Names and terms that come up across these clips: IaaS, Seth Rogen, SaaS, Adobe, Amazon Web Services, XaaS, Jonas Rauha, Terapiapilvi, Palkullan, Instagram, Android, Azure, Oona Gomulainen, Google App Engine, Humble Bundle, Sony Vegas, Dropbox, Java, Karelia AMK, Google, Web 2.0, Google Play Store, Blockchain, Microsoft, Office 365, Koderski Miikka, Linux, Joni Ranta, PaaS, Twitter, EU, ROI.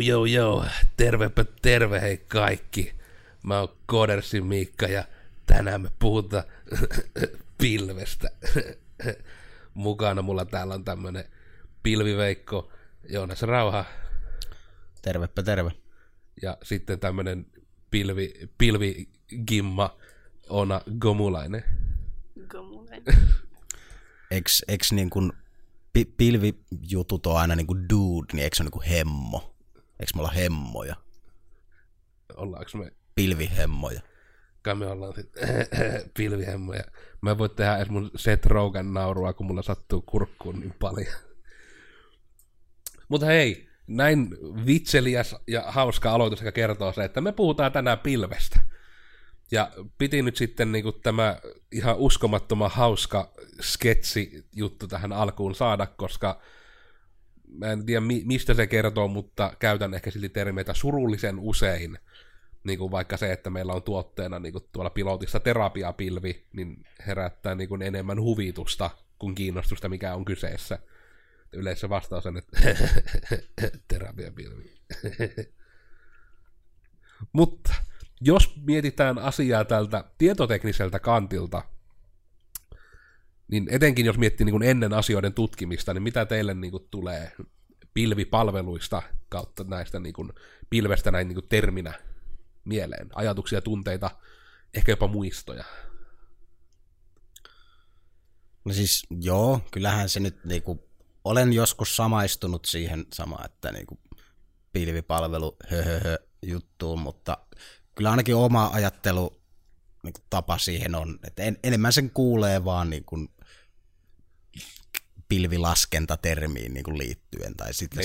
Joo, tervepä terve hei kaikki. Mä oon Koderski Miikka ja tänään me puhutaan pilvestä. Mukana mulla täällä on tämmönen pilviveikko Jonas Rauha. Tervepä terve. Ja sitten tämmönen pilvigimma Oona Gomulainen. Eks niin kuin pilvijutut on aina niinku dude, niin eikö se on niinku hemmo? Eikö me olla hemmoja? Ollaanko me? Pilvihemmoja. Kai me ollaan pilvihemmoja. Mä en voi tehdä edes mun Seth Rogen naurua, kun mulla sattuu kurkkuun niin paljon. Mutta hei, näin vitseliäs ja hauska aloitus, joka kertoo se, että me puhutaan tänään pilvestä. Ja piti nyt sitten niinku tämä ihan uskomattoman hauska sketsi-juttu tähän alkuun saada, koska mä en tiedä mistä se kertoo, mutta käytän ehkä silti termeitä surullisen usein. Niinku vaikka se, että meillä on tuotteena niinku tuolla pilotissa terapiapilvi, niin herättää niinku enemmän huvitusta kuin kiinnostusta, mikä on kyseessä. Yleensä vastaus on, että terapiapilvi. Mutta jos mietitään asiaa tältä tietotekniseltä kantilta, niin etenkin jos miettii niin ennen asioiden tutkimista, niin mitä teille niin tulee pilvipalveluista kautta näistä niin pilvestä näin niin terminä mieleen? Ajatuksia, tunteita, ehkä jopa muistoja. No siis joo, kyllähän se nyt, niin kuin, olen joskus samaistunut siihen samaan, että niin kuin pilvipalvelu juttuun, mutta kyllä ainakin oma ajattelu niin tapa siihen on, että enemmän sen kuulee vaan niin kuin pilvilaskentatermiin niin kuin liittyen, tai sitten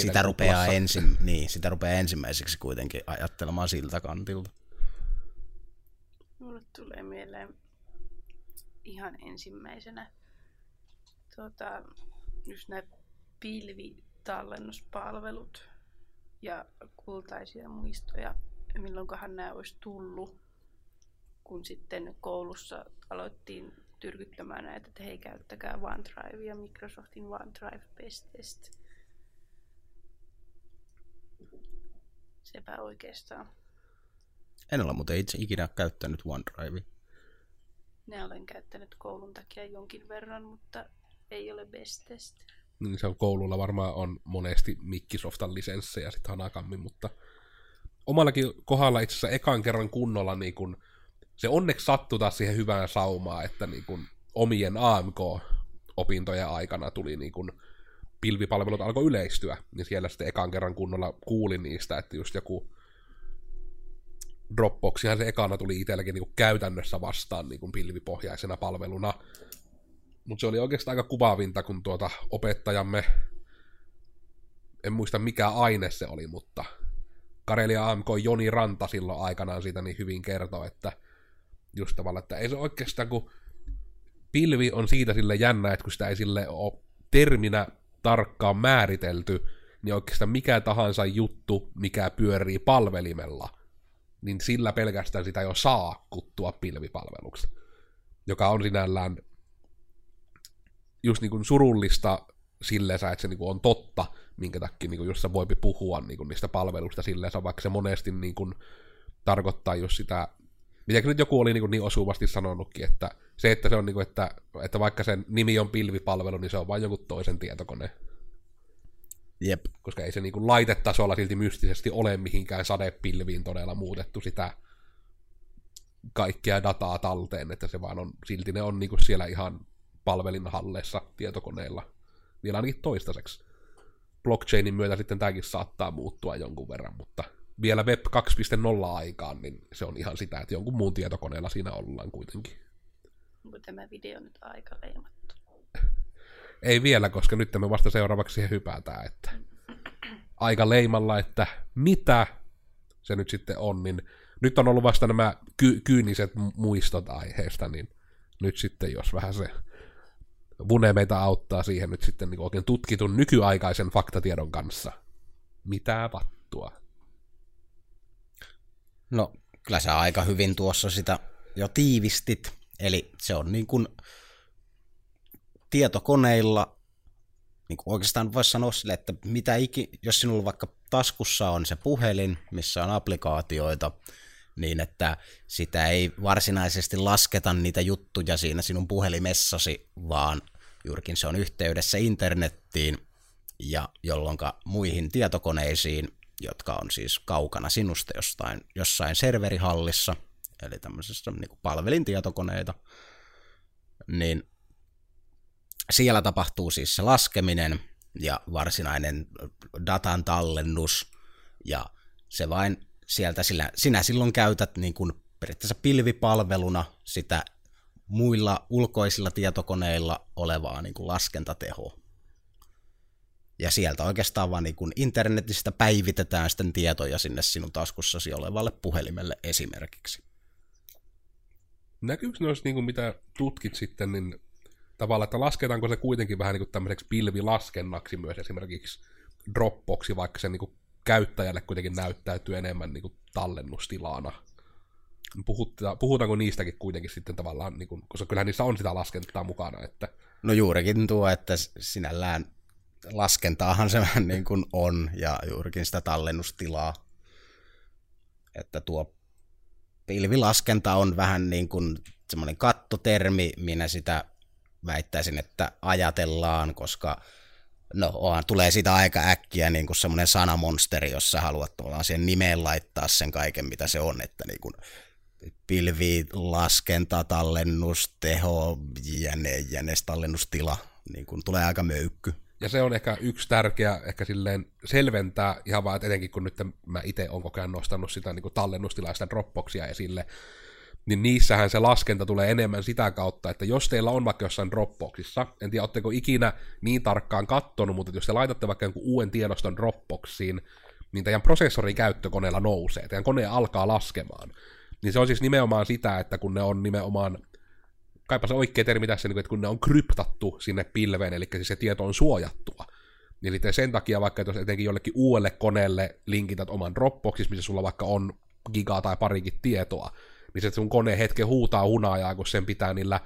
sitä rupeaa ensimmäiseksi kuitenkin ajattelemaan siltä kantilta. Mulle tulee mieleen ihan ensimmäisenä just nämä pilvitallennuspalvelut ja kultaisia muistoja. Milloinkohan nämä olisi tullut, kun sitten koulussa aloittiin tyrkyttämään näitä, että hei, käyttäkää OneDrivea, Microsoftin OneDrive Best Test. Sepä oikeastaan. En ole muuten itse ikinä käyttänyt OneDrivea. Minä olen käyttänyt koulun takia jonkin verran, mutta ei ole Best Test. Niin se on koululla varmaan on monesti Microsoftan lisenssejä sitten hanakammin, mutta omallakin kohdalla itse asiassa ekan kerran kunnolla niin kun, se onneksi sattui taas siihen hyvään saumaan, että niin kun, omien AMK-opintojen aikana tuli niin kun, pilvipalvelut alkoi yleistyä, niin siellä sitten ekan kerran kunnolla kuulin niistä, että just joku Dropboxihan se ekana tuli itselläkin niin kun, käytännössä vastaan niin kun, pilvipohjaisena palveluna. Mutta se oli oikeastaan aika kuvaavinta, kun opettajamme, en muista mikä aine se oli, mutta Karelia AMK Joni Ranta silloin aikanaan siitä niin hyvin kertoo, että just tavallaan, että ei se oikeastaan, kun pilvi on siitä sille jännä, että kun sitä ei sille ole terminä tarkkaan määritelty, niin oikeastaan mikä tahansa juttu, mikä pyörii palvelimella, niin sillä pelkästään sitä jo saa kuttua pilvipalveluksi, joka on sinällään just niin kuin surullista silleen, että se niin kuin on totta, minkä takia niin jos sä voipi puhua niin niistä palveluista silleen, vaikka se monesti niin kuin tarkoittaa just sitä, miten nyt joku oli niin osuvasti sanonutkin, että se on niin kuin, että vaikka sen nimi on pilvipalvelu, niin se on vain joku toisen tietokone. Jep. Koska ei se niin kuin laitetasolla silti mystisesti ole mihinkään sadepilviin todella muutettu sitä kaikkea dataa talteen, että se vaan on, silti ne on niin kuin siellä ihan palvelinhalleissa tietokoneilla. Vielä ainakin toistaiseksi. Blockchainin myötä sitten tämäkin saattaa muuttua jonkun verran, mutta vielä Web 2.0 aikaan, niin se on ihan sitä, että jonkun muun tietokoneella siinä ollaan kuitenkin. Onko tämä video nyt aika leimattu? Ei vielä, koska nyt me vasta seuraavaksi siihen hypätään, että aika leimalla, että mitä se nyt sitten on, niin nyt on ollut vasta nämä kyyniset muistot aiheesta, niin nyt sitten jos vähän se Vune meitä auttaa siihen nyt sitten niin oikein tutkitun nykyaikaisen faktatiedon kanssa. Mitä vattua? No, kyllä sä aika hyvin tuossa sitä jo tiivistit. Eli se on niin kuin tietokoneilla, niin kuin oikeastaan voisi sanoa sille, että mitä jos sinulla vaikka taskussa on se puhelin, missä on applikaatioita, niin että sitä ei varsinaisesti lasketa niitä juttuja siinä sinun puhelimessasi, vaan juurikin se on yhteydessä internettiin ja jolloin muihin tietokoneisiin, jotka on siis kaukana sinusta jossain serverihallissa, eli tämmöisessä niin kuin palvelintietokoneita, niin siellä tapahtuu siis se laskeminen ja varsinainen datan tallennus, ja se vain sieltä sinä silloin käytät niin kuin periaatteessa pilvipalveluna sitä muilla ulkoisilla tietokoneilla olevaa niin kuin laskentatehoa. Ja sieltä oikeastaan vaan niin kuin internetistä päivitetään sitten tietoja sinne sinun taskussasi olevalle puhelimelle esimerkiksi. Näkyykö noissa, niin kuin mitä tutkit sitten, niin tavallaan, että lasketaanko se kuitenkin vähän niin kuin tämmöiseksi pilvilaskennaksi myös esimerkiksi Dropboxi, vaikka se niin kuin käyttäjälle kuitenkin näyttäytyy enemmän niin kuin tallennustilana. Puhutaanko niistäkin kuitenkin sitten tavallaan, niin kuin, koska kyllähän niissä on sitä laskentaa mukana. Että... No juurikin tuo, että sinällään laskentaahan se vähän niin kuin on, ja juurikin sitä tallennustilaa, että tuo pilvilaskenta on vähän niin kuin semmoinen kattotermi, minä sitä väittäisin, että ajatellaan, koska tulee sitä aika äkkiä niin kuin semmoinen sanamonsteri, jos sä haluat tavallaan siihen nimeen laittaa sen kaiken, mitä se on, että niin kuin pilvilaskenta, tallennus, teho, jännes, tallennustila, niin kuin tulee aika möykky. Ja se on ehkä yksi tärkeä ehkä silleen selventää, ihan vaan, että etenkin kun nyt mä itse olen koko ajan nostanut sitä niin kuin tallennustilaa, sitä Dropboxia esille, niin niissähän se laskenta tulee enemmän sitä kautta, että jos teillä on vaikka jossain Dropboxissa, en tiedä, oletteko ikinä niin tarkkaan katsonut, mutta jos te laitatte vaikka jonkun uuden tiedoston Dropboxiin, niin teidän prosessorin käyttökoneella nousee, teidän kone alkaa laskemaan. Niin se on siis nimenomaan sitä, että kun ne on nimenomaan, kaipa se oikea termi tässä, että kun ne on kryptattu sinne pilveen, eli siis se tieto on suojattua. Eli sen takia vaikka, että jos etenkin jollekin uudelle koneelle linkität oman Dropboxissa, missä sulla vaikka on gigaa tai parikin tietoa, niin se sun kone hetken huutaa hunajaa, kun sen pitää niillä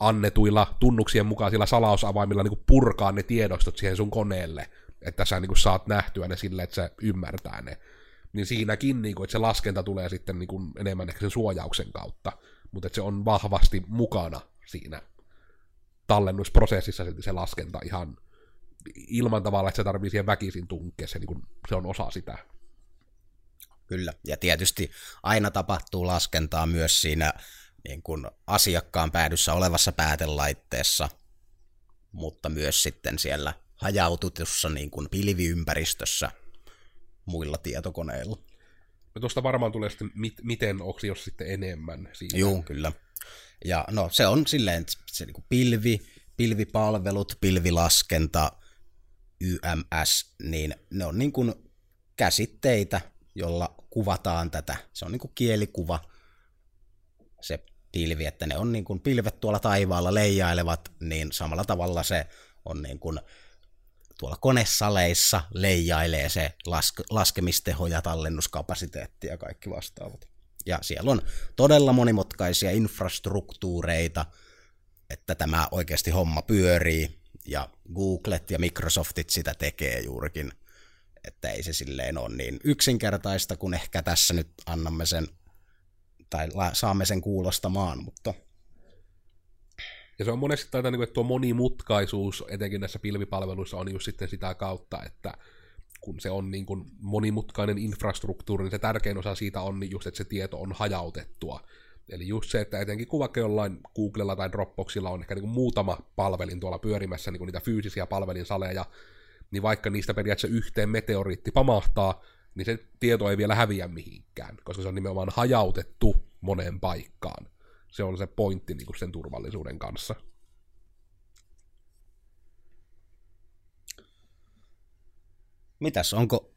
annetuilla tunnuksien mukaisilla salausavaimilla niin kuin purkaa ne tiedostot siihen sun koneelle, että sä niin kuin saat nähtyä ne silleen, että se ymmärtää ne. Niin siinäkin, niin kuin, että se laskenta tulee sitten niin kuin enemmän ehkä sen suojauksen kautta, mutta että se on vahvasti mukana siinä tallennusprosessissa se laskenta ihan ilman tavalla, että se tarvii siihen väkisin tunkea, se, niin kuin, se on osa sitä. Kyllä, ja tietysti aina tapahtuu laskentaa myös siinä niin kuin asiakkaan päädyssä olevassa päätelaitteessa, mutta myös sitten siellä hajaututussa niin kuin pilviympäristössä muilla tietokoneilla. No tuosta varmaan tulee sitten, miten onko jos sitten enemmän siinä? Joo, kyllä. Ja no se on silleen, että se niin kuin pilvipalvelut, pilvilaskenta, YMS, niin ne on niin kuin käsitteitä, jolla kuvataan tätä. Se on niin kuin kielikuva, se pilvi, että ne on niin kuin pilvet tuolla taivaalla leijailevat, niin samalla tavalla se on niin kuin tuolla konesaleissa leijailee se laskemisteho ja tallennuskapasiteetti ja kaikki vastaavat. Ja siellä on todella monimutkaisia infrastruktuureita, että tämä oikeasti homma pyörii, ja Googlet ja Microsoftit sitä tekee juurikin. Että ei se silleen ole niin yksinkertaista, kun ehkä tässä nyt annamme sen, tai saamme sen kuulostamaan, mutta... Ja se on monesti taitaa, että tuo monimutkaisuus, etenkin näissä pilvipalveluissa, on just sitten sitä kautta, että kun se on niin kuin monimutkainen infrastruktuuri, niin se tärkein osa siitä on just, että se tieto on hajautettua. Eli just se, että etenkin kun vaikka jollain Googlella tai Dropboxilla on ehkä niin kuin muutama palvelin tuolla pyörimässä, niin kuin niitä fyysisiä palvelinsaleja, niin vaikka niistä periaatteessa yhteen meteoriitti pamahtaa, niin se tieto ei vielä häviä mihinkään, koska se on nimenomaan hajautettu moneen paikkaan. Se on se pointti niin kuin sen turvallisuuden kanssa. Mitäs, onko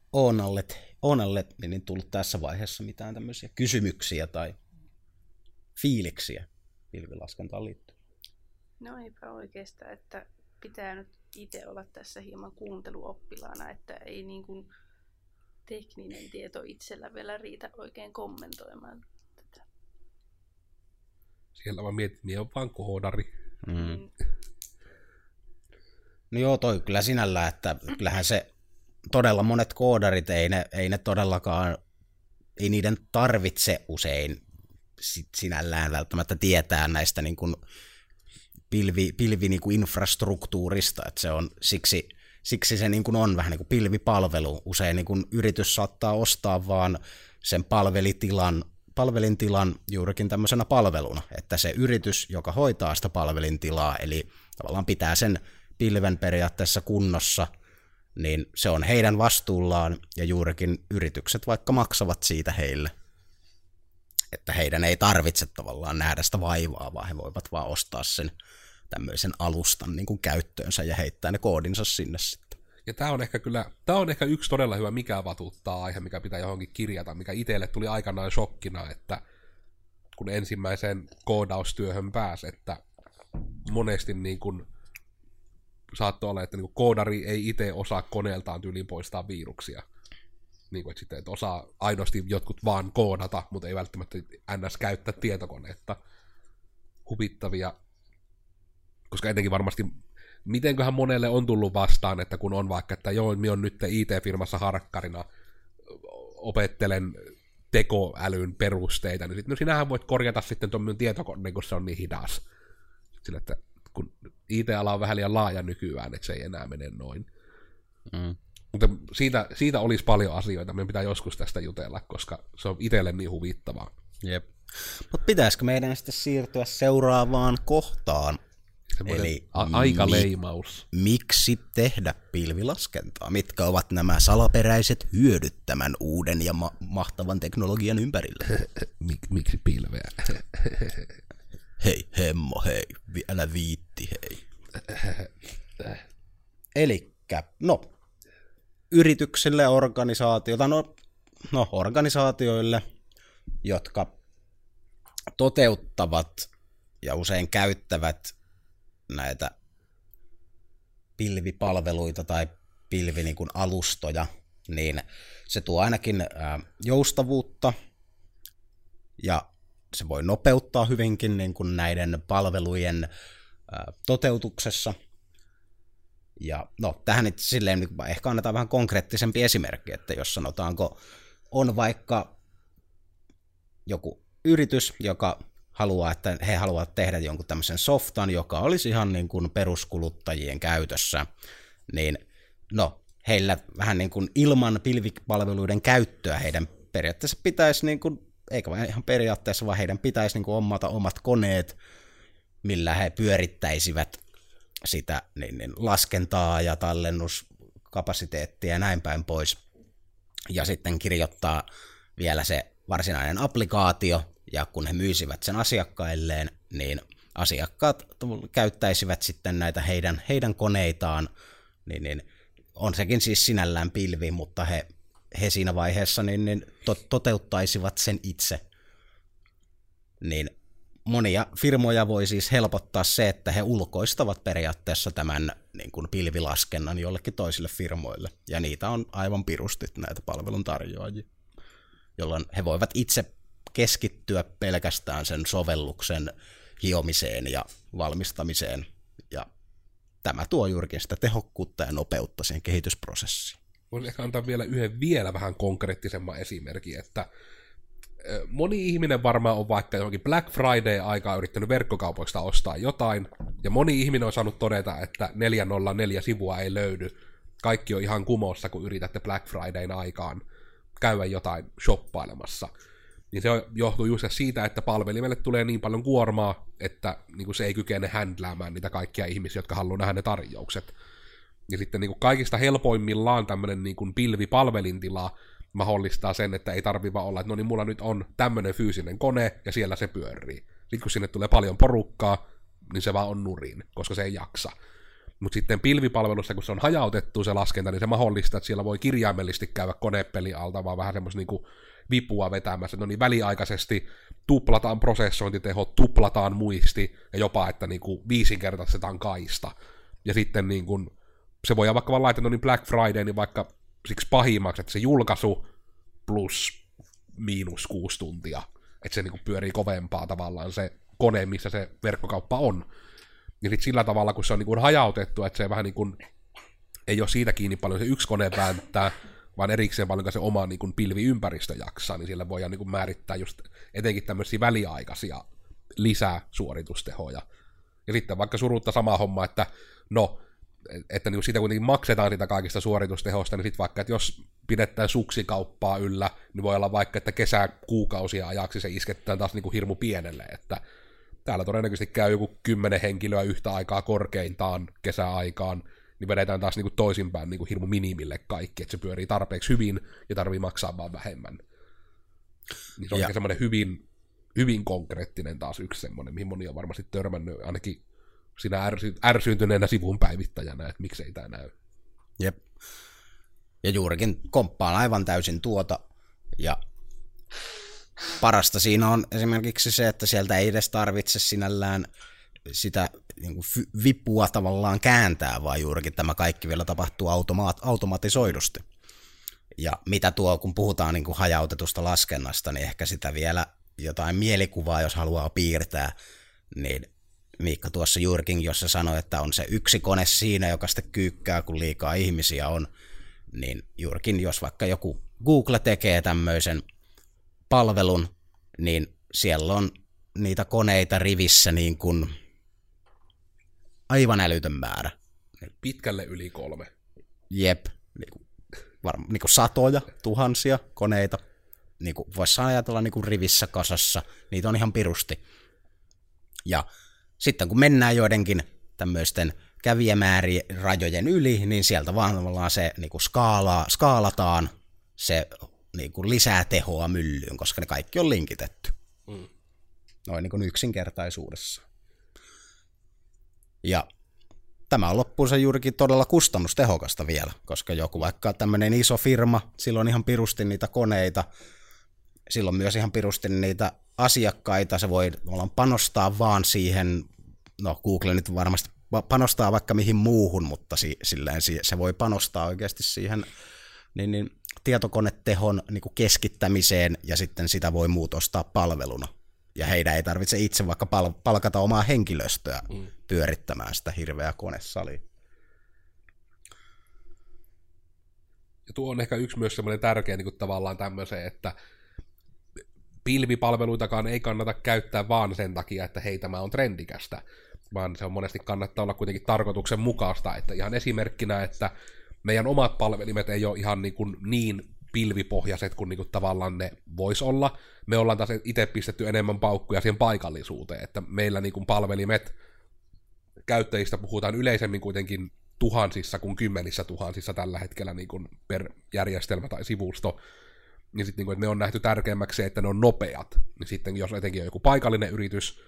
Oonalle niin tullut tässä vaiheessa mitään tämmöisiä kysymyksiä tai fiiliksiä pilvilaskentaan liittyen? No eipä oikeastaan, että pitää nyt itse olla tässä hieman kuunteluoppilaana, että ei niin kuin tekninen tieto itsellä vielä riitä oikein kommentoimaan tätä. Siellä vaan mietit, minä olen vaan koodari. Mm. No joo, toi kyllä sinällään, että kyllähän se todella monet koodarit, ei ne todellakaan, ei niiden tarvitse usein sinällään välttämättä tietää näistä niin kuin pilviinfrastruktuurista, että se on siksi se niin kuin on vähän niin kuin pilvipalvelu. Usein niin kuin yritys saattaa ostaa vaan sen palvelintilan juurikin tämmöisenä palveluna, että se yritys, joka hoitaa sitä palvelintilaa, eli tavallaan pitää sen pilven periaatteessa kunnossa, niin se on heidän vastuullaan, ja juurikin yritykset vaikka maksavat siitä heille, että heidän ei tarvitse tavallaan nähdä sitä vaivaa, vaan he voivat vaan ostaa sen tämmöisen alustan niin kuin käyttöönsä ja heittää ne koodinsa sinne sitten. Ja tämä on ehkä yksi todella hyvä mikä vatuuttaa aihe, mikä pitää johonkin kirjata, mikä itselle tuli aikanaan shokkina, että kun ensimmäiseen koodaustyöhön pääsi, että monesti niin kuin saattoi olla, että niin kuin koodari ei itse osaa koneeltaan tyyliin poistaa viruksia. Niin kuin, että sitten, että osaa aidosti jotkut vaan koodata, mutta ei välttämättä ns. Käyttää tietokoneetta. Huvittavia, koska etenkin varmasti, mitenköhän monelle on tullut vastaan, että kun on vaikka, että joo, minä olen nyt IT-firmassa harkkarina, opettelen tekoälyn perusteita, niin sitten, no sinähän voit korjata sitten tuon minun tietokoneen, kun se on niin hidas. Sillä, että kun IT-ala on vähän liian laaja nykyään, että se ei enää mene noin. Mm. Mutta siitä olisi paljon asioita, meidän pitää joskus tästä jutella, koska se on itselle niin huvittavaa. Jep. Mutta pitäisikö meidän sitten siirtyä seuraavaan kohtaan? Semmoinen eli aikaleimaus. Miksi tehdä pilvilaskentaa? Mitkä ovat nämä salaperäiset hyödyt tämän uuden ja mahtavan teknologian ympärillä? Miksi pilveä? Hei, hemmo, hei, älä viitti, hei. Elikkä, no, yrityksille, organisaatioille, jotka toteuttavat ja usein käyttävät näitä pilvipalveluita tai pilvialustoja, niin se tuo ainakin joustavuutta ja se voi nopeuttaa hyvinkin niin kuin näiden palvelujen toteutuksessa. Ja no, tähän nyt silleen ehkä annetaan vähän konkreettisempi esimerkki, että jos sanotaanko on vaikka joku yritys, joka haluaa, että he haluavat tehdä jonkun tämmöisen softan, joka olisi ihan niin kuin peruskuluttajien käytössä, niin no, heillä vähän niin kuin ilman pilvipalveluiden käyttöä heidän periaatteessa pitäisi niin kuin eikä vain ihan periaatteessa, vaan heidän pitäisi niin kuin omata omat koneet, millä he pyörittäisivät sitä niin laskentaa ja tallennuskapasiteettia ja näin päin pois. Ja sitten kirjoittaa vielä se varsinainen applikaatio, ja kun he myisivät sen asiakkailleen, niin asiakkaat käyttäisivät sitten näitä heidän koneitaan, niin on sekin siis sinällään pilvi, mutta he siinä vaiheessa niin toteuttaisivat sen itse, niin monia firmoja voi siis helpottaa se, että he ulkoistavat periaatteessa tämän niin kuin pilvilaskennan jollekin toisille firmoille, ja niitä on aivan pirusti näitä palveluntarjoajia, jolloin he voivat itse keskittyä pelkästään sen sovelluksen hiomiseen ja valmistamiseen, ja tämä tuo juurikin sitä tehokkuutta ja nopeutta siihen kehitysprosessiin. Voisin ehkä antaa vielä vähän konkreettisemman esimerkin, että moni ihminen varmaan on vaikka johonkin Black Friday-aikaa yrittänyt verkkokaupoista ostaa jotain, ja moni ihminen on saanut todeta, että 404 sivua ei löydy. Kaikki on ihan kumossa, kun yritätte Black Fridayn aikaan käydä jotain shoppailemassa. Niin se johtuu just siitä, että palvelimelle tulee niin paljon kuormaa, että niin se ei kykene händläämään niitä kaikkia ihmisiä, jotka haluaa nähdä ne tarjoukset. Ja sitten niin kuin kaikista helpoimmillaan tämmöinen niin kuin pilvipalvelintila mahdollistaa sen, että ei tarvitse vaan olla, että no niin, mulla nyt on tämmöinen fyysinen kone, ja siellä se pyörii. Sitten kun sinne tulee paljon porukkaa, niin se vaan on nurin, koska se ei jaksa. Mutta sitten pilvipalvelussa, kun se on hajautettu se laskenta, niin se mahdollistaa, että siellä voi kirjaimellisesti käydä konepeli alta, vaan vähän semmoista niin kuin vipua vetämässä, no niin väliaikaisesti tuplataan prosessointiteho, tuplataan muisti, ja jopa, että niin kuin 5-kertaistetaan kaista. Ja sitten niin kuin se voi vaikka vaan laittaa niin Black Friday, niin vaikka siksi pahimmaksi, että se julkaisu plus miinus 6 tuntia. Että se niinku pyörii kovempaa tavallaan se kone, missä se verkkokauppa on. Niin sitten sillä tavalla, kun se on niinku hajautettu, että se vähän niinku ei ole siitä kiinni paljon se yksi kone päättää, vaan erikseen paljonko se oma niin kuin pilviympäristö jaksaa, niin sillä voidaan niin kuin määrittää just etenkin tämmöisiä väliaikaisia lisäsuoritustehoja. Ja sitten vaikka surutta sama homma, että no, että niin sitä kuitenkin maksetaan sitä kaikista suoritustehosta, niin sitten vaikka, että jos pidetään suksikauppaa yllä, niin voi olla vaikka, että kesäkuukausia ajaksi se isketään taas niin kuin hirmu pienelle, että täällä todennäköisesti käy joku 10 henkilöä yhtä aikaa korkeintaan kesäaikaan, niin vedetään taas niin kuin toisinpäin niin kuin hirmu minimille kaikki, että se pyörii tarpeeksi hyvin ja tarvii maksaa vaan vähemmän. Niin se on ehkä semmoinen hyvin, hyvin konkreettinen taas yksi semmoinen, mihin moni on varmasti törmännyt ainakin sinä ärsyyntyneenä sivun päivittäjänä, että miksei tämä näy. Jep. Ja juurikin komppaan aivan täysin tuota. Ja parasta siinä on esimerkiksi se, että sieltä ei edes tarvitse sinällään sitä niin kuin vipua tavallaan kääntää, vaan juurikin tämä kaikki vielä tapahtuu automatisoidusti. Ja mitä tuo, kun puhutaan niin kuin hajautetusta laskennasta, niin ehkä sitä vielä jotain mielikuvaa, jos haluaa piirtää, niin Miikka tuossa juurikin, jossa sanoi, että on se yksi kone siinä, joka sitten kyykkää, kun liikaa ihmisiä on, niin juurikin, jos vaikka joku Google tekee tämmöisen palvelun, niin siellä on niitä koneita rivissä niin kuin aivan älytön määrä. Pitkälle yli 3. Jep, niin kuin satoja, tuhansia koneita. Niin kuin voisi ajatella niin kuin rivissä kasassa, niitä on ihan pirusti. Ja sitten kun mennään joidenkin tämmöisten kävijämäärien rajojen yli, niin sieltä vaan tavallaan se niin kuin skaalataan se niin kuin lisää tehoa myllyyn, koska ne kaikki on linkitetty. Mm. Noin niin kuin yksinkertaisuudessa. Ja tämä on loppuunsa juurikin todella kustannustehokasta vielä, koska joku vaikka tämmöinen iso firma, sillä on ihan pirusti niitä koneita, sillä on myös ihan pirusti niitä asiakkaita, se voi panostaa vaan siihen, no Google nyt varmasti panostaa vaikka mihin muuhun, mutta silleen se voi panostaa oikeasti siihen niin tietokonetehon niin kuin keskittämiseen, ja sitten sitä voi muut ostaa palveluna. Ja heidän ei tarvitse itse vaikka palkata omaa henkilöstöä pyörittämään sitä hirveää konesalia. Ja tuo on ehkä yksi myös semmoinen tärkeä niin kuin tavallaan tämmöiseen, että pilvipalveluitakaan ei kannata käyttää vaan sen takia, että hei, tämä on trendikästä, vaan se on monesti kannattaa olla kuitenkin tarkoituksenmukaista, että ihan esimerkkinä, että meidän omat palvelimet ei ole ihan niin pilvipohjaiset kuin tavallaan ne voisi olla. Me ollaan taas itse pistetty enemmän paukkuja siihen paikallisuuteen, että meillä palvelimet käyttäjistä puhutaan yleisemmin kuitenkin tuhansissa kuin kymmenissä tuhansissa tällä hetkellä per järjestelmä tai sivusto, niin sitten että me on nähty tärkeämmäksi se, että ne on nopeat. Niin sitten jos etenkin on joku paikallinen yritys,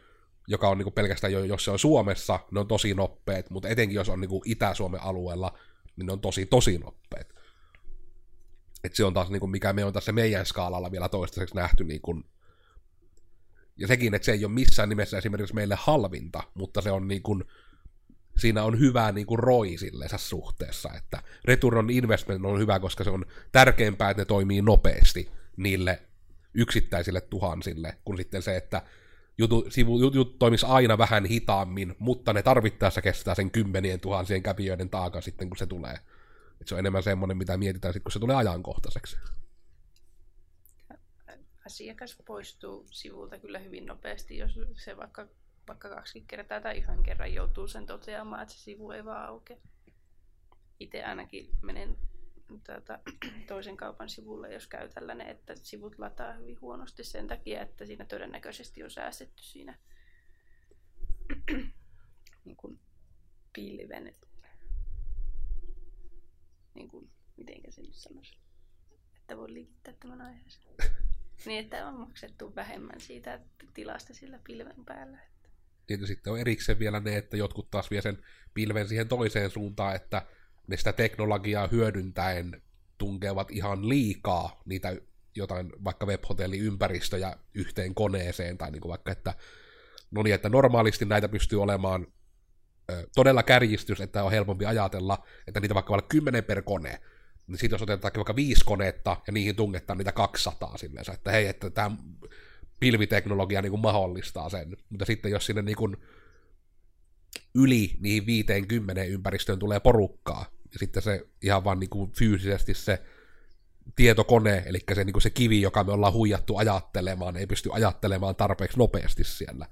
joka on pelkästään jos se on Suomessa, ne on tosi nopeat, mutta etenkin jos on Itä-Suomen alueella, niin ne on tosi, tosi nopeat. Että se on taas, mikä me on tässä meidän skaalalla vielä toistaiseksi nähty. Ja sekin, että se ei ole missään nimessä esimerkiksi meille halvinta, mutta se on siinä on hyvä ROI sillensä suhteessa, että return on investment on hyvä, koska se on tärkeämpää, että ne toimii nopeasti niille yksittäisille tuhansille, kun sitten se, että jutut toimisi aina vähän hitaammin, mutta ne tarvittaessa kestää sen 10 000 kävijöiden taakan sitten, kun se tulee. Et se on enemmän semmoinen, mitä mietitään sitten, kun se tulee ajankohtaiseksi. Asiakas poistuu sivulta kyllä hyvin nopeasti, jos se vaikka 20 kertaa tai ihan kerran joutuu sen toteamaan, että se sivu ei vaan aukea. Itse ainakin menen toisen kaupan sivulle, jos käy tällainen, että sivut lataa hyvin huonosti sen takia, että siinä todennäköisesti on säästetty siinä niin kuin pilven. Niin kuin, mitenkä se nyt sanoisi, että voi liittää tämän aiheeseen. Niin, että on maksettu vähemmän siitä tilasta sillä pilven päällä. Ja sitten on erikseen vielä ne, että jotkut taas vie sen pilven siihen toiseen suuntaan, että ne sitä teknologiaa hyödyntäen tunkevat ihan liikaa niitä jotain vaikka webhotelliympäristöjä yhteen koneeseen, tai niinku vaikka, että no niin, että normaalisti näitä pystyy olemaan todella kärjistys, että on helpompi ajatella, että niitä vaikka 10 per kone, niin sitten jos otetaan vaikka 5 koneetta ja niihin tungetaan niitä 200 silleen, että hei, että tämä pilviteknologia niin kuin mahdollistaa sen, mutta sitten jos sinne niin kuin yli niihin 50 ympäristöön tulee porukkaa, ja sitten se ihan vaan niin kuin fyysisesti se tietokone, eli se, niin kuin se kivi, joka me ollaan huijattu ajattelemaan, ei pysty ajattelemaan tarpeeksi nopeasti siellä.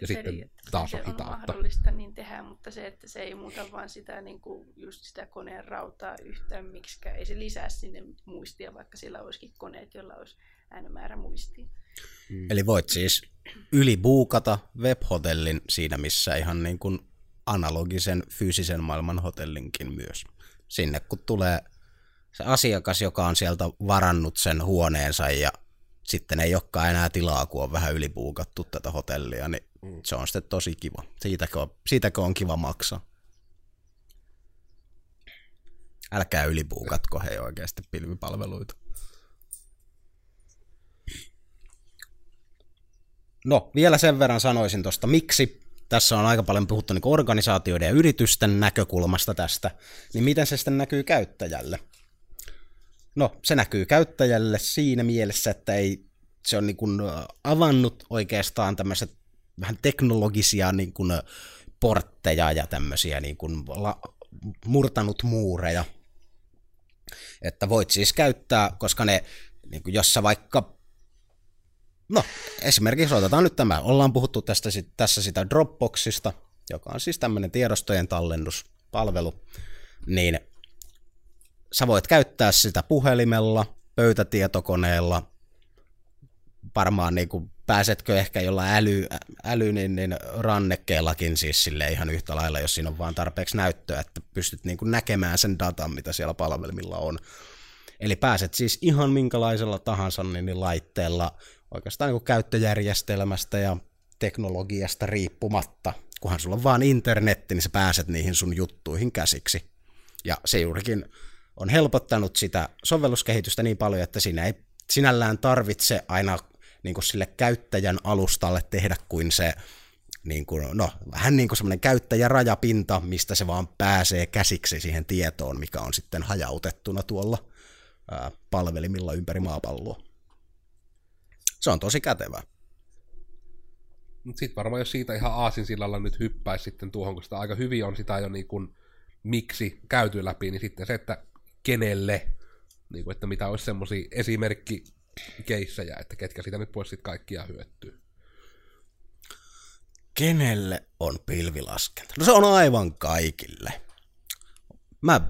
Ja eli, sitten taas on hitautta. Se on mahdollista niin tehdä, mutta se, että se ei muuta vaan sitä, niin kuin just sitä koneen rautaa yhtään miksikään. Ei se lisää sinne muistia, vaikka sillä olisikin koneet, joilla olisi äänemäärä muistia. Mm. Eli voit siis ylibuukata webhotellin siinä, missä ihan niin kuin analogisen fyysisen maailman hotellinkin myös. Sinne kun tulee se asiakas, joka on sieltä varannut sen huoneensa ja sitten ei olekaan enää tilaa, kun on vähän ylibuukattu tätä hotellia, niin se on sitten tosi kiva. Siitäkö on kiva maksaa? Älkää ylibuukatko hei oikeasti pilvipalveluita. No, vielä sen verran sanoisin tuosta miksi. Tässä on aika paljon puhuttu niin organisaatioiden ja yritysten näkökulmasta tästä. Niin miten se sitten näkyy käyttäjälle? No, se näkyy käyttäjälle siinä mielessä, että ei, se on niin kuin avannut oikeastaan tämmöiset vähän teknologisia niin kuin portteja ja tämmöisiä niin kuin murtanut muureja. Että voit siis käyttää, koska ne, niin kuin jos sä vaikka, no esimerkiksi otetaan nyt tämä, ollaan puhuttu tässä sitä Dropboxista, joka on siis tämmöinen tiedostojen tallennuspalvelu, niin sä voit käyttää sitä puhelimella, pöytätietokoneella, varmaan niin kuin pääsetkö ehkä jollain älynin rannekkeellakin siis sille ihan yhtä lailla, jos siinä on vaan tarpeeksi näyttöä, että pystyt niin kuin näkemään sen datan, mitä siellä palvelimilla on. Eli pääset siis ihan minkälaisella tahansa niin laitteella oikeastaan niin kuin käyttöjärjestelmästä ja teknologiasta riippumatta. Kunhan sulla on vaan internetti, niin sä pääset niihin sun juttuihin käsiksi. Ja se juurikin on helpottanut sitä sovelluskehitystä niin paljon, että siinä ei sinällään tarvitse aina niin kuin sille käyttäjän alustalle tehdä kuin se niin kuin, no, vähän niin kuin semmoinen käyttäjärajapinta, mistä se vaan pääsee käsiksi siihen tietoon, mikä on sitten hajautettuna tuolla palvelimilla ympäri maapalloa. Se on tosi kätevää. Sitten varmaan jos siitä ihan aasinsillalla nyt hyppäisi sitten tuohon, kun sitä aika hyvin on sitä jo niin kuin miksi käyty läpi, niin sitten se, että kenelle, niin kuin, että mitä olisi semmoisia esimerkkikeissejä, että ketkä sitä nyt voisi sitten kaikkia hyötyä. Kenelle on pilvilaskenta? No se on aivan kaikille.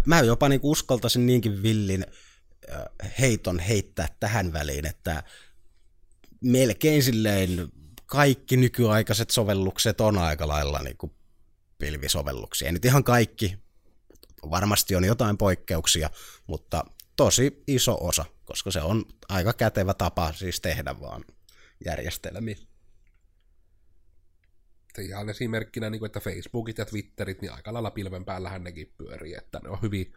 Mä jopa niin uskaltaisin niinkin villin heiton heittää tähän väliin, että melkein silleen kaikki nykyaikaiset sovellukset on aika lailla niin kuin pilvisovelluksia. Ei nyt ihan kaikki, varmasti on jotain poikkeuksia, mutta tosi iso osa, koska se on aika kätevä tapa siis tehdä vaan järjestelmiä. Ihan esimerkkinä, että Facebookit ja Twitterit, niin aika lailla pilven päällähän nekin pyörii, että ne on hyvin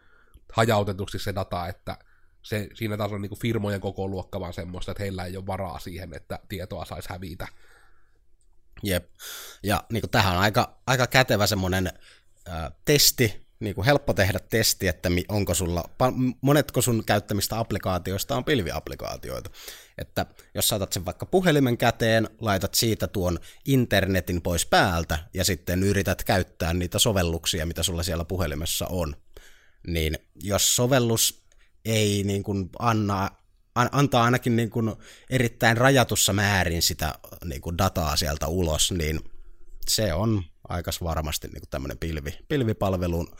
hajautetusti se data, että se, siinä taas on niin kuin firmojen koko luokka vaan semmoista, että heillä ei ole varaa siihen, että tietoa saisi hävitä. Jep. Ja niin kuin tähän on aika kätevä semmoinen testi, niin kuin helppo tehdä testi, että onko sulla, monetko sun käyttämistä applikaatioista on pilviapplikaatioita. Että jos saatat sen vaikka puhelimen käteen, laitat siitä tuon internetin pois päältä ja sitten yrität käyttää niitä sovelluksia, mitä sulla siellä puhelimessa on, niin jos sovellus ei niin kuin antaa ainakin niin kuin erittäin rajatussa määrin sitä niin kuin dataa sieltä ulos, niin se on aika varmasti niin kuin tämmöinen pilvipalvelun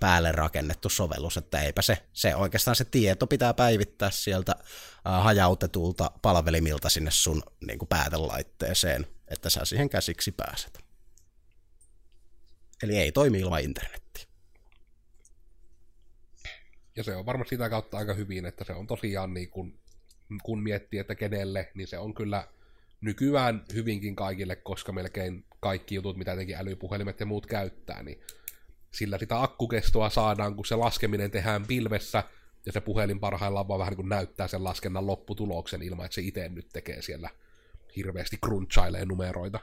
päälle rakennettu sovellus, että eipä se oikeastaan se tieto pitää päivittää sieltä hajautetulta palvelimilta sinne sun niin kuin päätelaitteeseen, että sä siihen käsiksi pääset. Eli ei toimi ilman internettiä. Ja se on varmasti sitä kautta aika hyvin, että se on tosiaan niin kun miettii, että kenelle, niin se on kyllä nykyään hyvinkin kaikille, koska melkein kaikki jutut, mitä jotenkin älypuhelimet ja muut käyttää, niin sillä sitä akkukestoa saadaan, kun se laskeminen tehdään pilvessä, ja se puhelin parhaillaan vaan vähän niin kuin näyttää sen laskennan lopputuloksen ilman, että se itse nyt tekee siellä hirveästi crunchailee numeroita.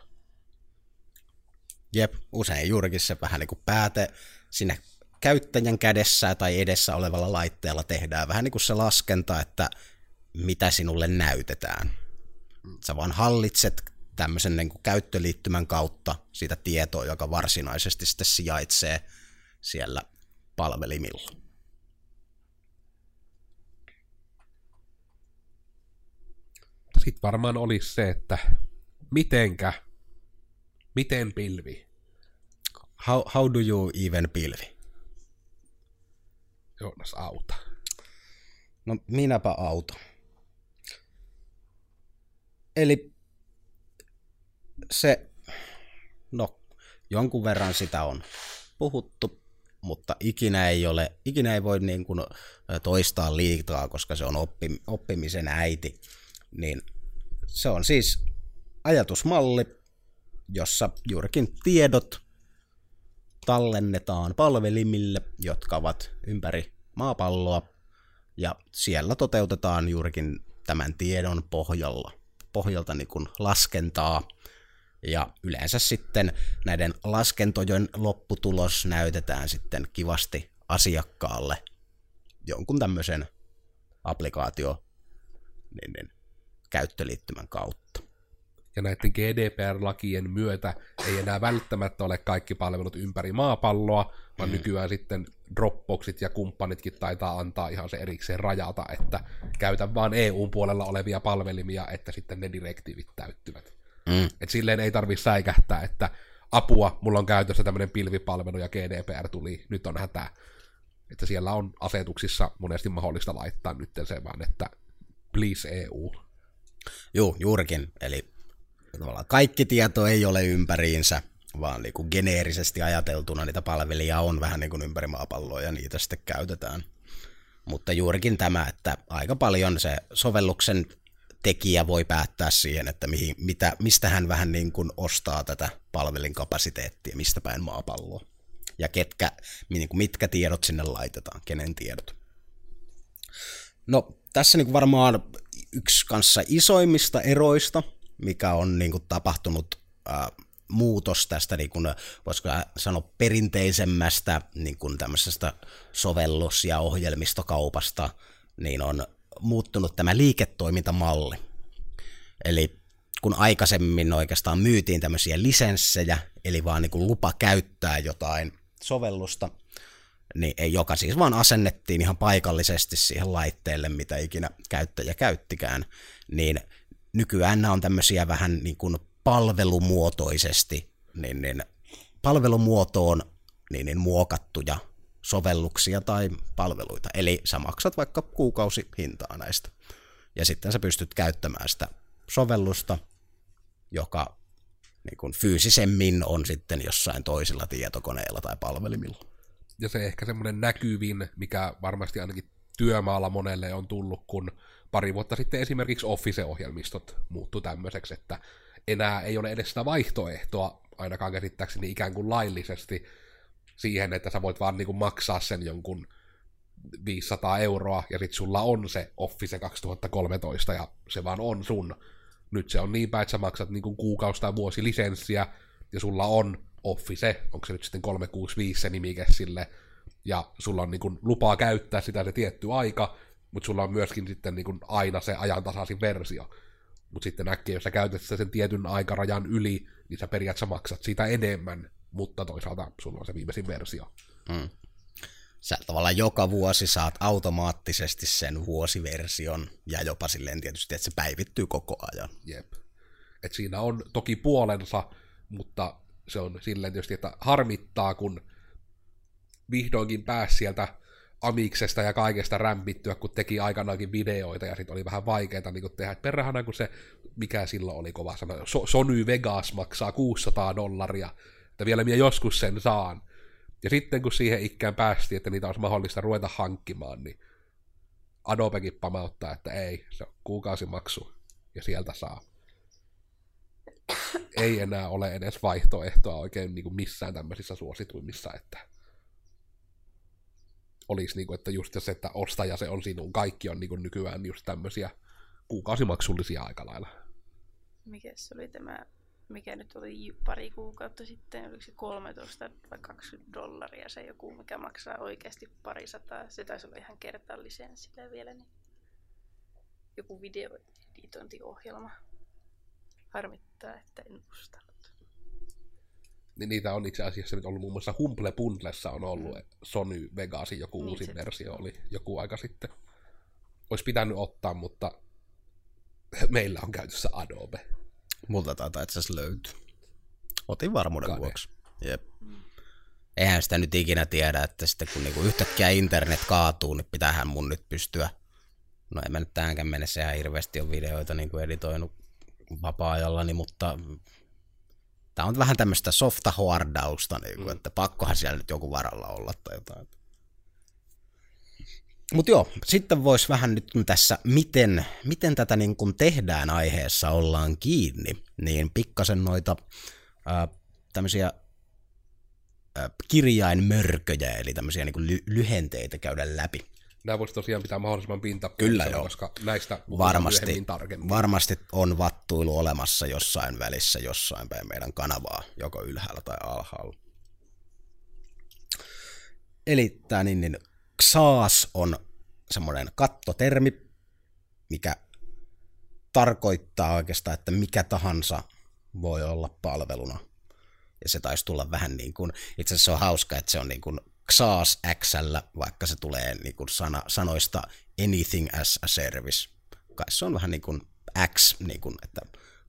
Jep, usein juurikin se vähän niin kuin pääte sinne käyttäjän kädessä tai edessä olevalla laitteella tehdään vähän niin kuin se laskenta, että mitä sinulle näytetään. Sä vaan hallitset tämmöisen niin kuin käyttöliittymän kautta sitä tietoa, joka varsinaisesti sitten sijaitsee siellä palvelimilla. Sitten varmaan olisi se, että miten pilvi? How do you even pilvi? Jonas, auta. No minäpä auta. Eli se, no jonkun verran sitä on puhuttu, mutta ikinä ei voi niin kuin toistaa liikaa, koska se on oppimisen äiti. Niin se on siis ajatusmalli, jossa juurikin tiedot tallennetaan palvelimille, jotka ovat ympäri maapalloa, ja siellä toteutetaan juurikin tämän tiedon pohjalta niin kuin laskentaa, ja yleensä sitten näiden laskentojen lopputulos näytetään sitten kivasti asiakkaalle jonkun tämmöisen applikaatio käyttöliittymän kautta. Ja näiden GDPR-lakien myötä ei enää välttämättä ole kaikki palvelut ympäri maapalloa, vaan nykyään sitten Dropboxit ja kumppanitkin taitaa antaa ihan se erikseen rajata, että käytä vaan EU-puolella olevia palvelimia, että sitten ne direktiivit täyttyvät. Et silleen ei tarvitse säikähtää, että apua, mulla on käytössä tämmöinen pilvipalvelu ja GDPR tuli, nyt on hätää. Että siellä on asetuksissa monesti mahdollista laittaa nyt se vaan, että please EU. Joo, juurikin. Eli tavallaan kaikki tieto ei ole ympäriinsä, vaan niin kuin geneerisesti ajateltuna niitä palveluja on vähän niin kuin ympäri maapalloa ja niitä sitten käytetään. Mutta juurikin tämä, että aika paljon se sovelluksen tekijä voi päättää siihen, että mistä hän vähän niin kuin ostaa tätä palvelinkapasiteettia, mistä päin maapalloa. Ja mitkä tiedot sinne laitetaan, kenen tiedot. No, tässä niin kuin varmaan yksi kanssa isoimmista eroista, mikä on niin kuin tapahtunut muutos tästä, niin kuin, voisiko sanoa, perinteisemmästä niin kuin tämmöisestä sovellus- ja ohjelmistokaupasta, niin on muuttunut tämä liiketoimintamalli. Eli kun aikaisemmin oikeastaan myytiin tämmöisiä lisenssejä, eli vaan niin kuin lupa käyttää jotain sovellusta, niin joka siis vaan asennettiin ihan paikallisesti siihen laitteelle, mitä ikinä käyttäjä käyttikään, niin nykyään nämä on tämmöisiä vähän niin kuin palvelumuotoisesti, palvelumuotoon muokattuja sovelluksia tai palveluita. Eli sä maksat vaikka kuukausihintaa näistä, ja sitten sä pystyt käyttämään sitä sovellusta, joka niin kuin fyysisemmin on sitten jossain toisilla tietokoneilla tai palvelimilla. Ja se ehkä semmoinen näkyvin, mikä varmasti ainakin työmaalla monelle on tullut, kun pari vuotta sitten esimerkiksi Office-ohjelmistot muuttui tämmöiseksi, että enää ei ole edes sitä vaihtoehtoa, ainakaan käsittääkseni ikään kuin laillisesti, siihen, että sä voit vaan niin kuin maksaa sen jonkun 500 € ja sit sulla on se Office 2013 ja se vaan on sun. Nyt se on niin päin, että sä maksat niin kuin kuukausi tai vuosi lisenssiä ja sulla on Office, onko se nyt sitten 365 se nimike sille, ja sulla on niin kuin lupaa käyttää sitä se tietty aika, mutta sulla on myöskin sitten niin kuin aina se ajantasaisin versio. Mutta sitten äkkiä, jos sä käytät sen tietyn aikarajan yli, niin sä periaatteessa maksat siitä enemmän, mutta toisaalta sulla on se viimeisin versio. Sä tavallaan joka vuosi saat automaattisesti sen vuosiversion, ja jopa silleen tietysti, että se päivittyy koko ajan. Jep. Et siinä on toki puolensa, mutta se on silleen tietysti, että harmittaa, kun vihdoinkin pääsi sieltä amiksesta ja kaikesta rämpittyä, kun teki aikanaankin videoita, ja sitten oli vähän vaikeaa niin tehdä. Et perhana, kun se, mikä silloin oli kova sana, Sony Vegas maksaa $600, että vielä minä joskus sen saan. Ja sitten, kun siihen ikään päästiin, että niitä olisi mahdollista ruveta hankkimaan, niin Adobekin pamauttaa, että ei, se on kuukausimaksu, ja sieltä saa. Ei enää ole edes vaihtoehtoa oikein niin kuin missään tämmöisissä suosituimmissa, että olisi niin kuin, että just se, että ostaja se on sinun, kaikki on niin kuin nykyään just tämmöisiä kuukausimaksullisia aika lailla. Mikä se oli tämä, mikä nyt oli pari kuukautta sitten, oliko se $13 vai $20 se joku, mikä maksaa oikeasti $200, se taisi olla ihan kertaalliseen sitä vielä, niin joku videoeditointiohjelma. Harmittaa, että en ustanut. niin niitä on itse asiassa nyt ollut muun muassa Humble Bundlessa on ollut Sony Vegasin joku uusi versio oli joku aika sitten. Olisi pitänyt ottaa, mutta meillä on käytössä Adobe. Multa taitaa itse asiassa löytyy. Otin varmuuden vuoksi. Jep. Eihän sitä nyt ikinä tiedä, että sitten kun niinku yhtäkkiä internet kaatuu, niin pitäähän mun nyt pystyä. No en mä nyt tähänkään mennessä ihan hirveästi ole videoita niinku editoinut vapaa-ajallani, mutta tää on vähän tämmöistä softa-hoardausta, niinku, että pakkohan siellä nyt joku varalla olla tai jotain. Mutta joo, sitten voisi vähän nyt tässä, miten tätä niin kun tehdään aiheessa ollaan kiinni, niin pikkasen noita tämmöisiä kirjainmörköjä, eli tämmöisiä niin kun lyhenteitä käydä läpi. Nämä voisi tosiaan pitää mahdollisimman pintapuolella, koska näistä varmasti, varmasti on vattuilu olemassa jossain välissä, jossain päin meidän kanavaa, joko ylhäällä tai alhaalla. Eli tämä niin XaaS on semmoinen kattotermi, mikä tarkoittaa oikeastaan, että mikä tahansa voi olla palveluna. Ja se taisi tulla vähän niin kuin, itse asiassa on hauska, että se on niin kuin XaaS X:llä, vaikka se tulee niin kuin sanoista anything as a service. Kai se on vähän niin kuin X, niin kuin, että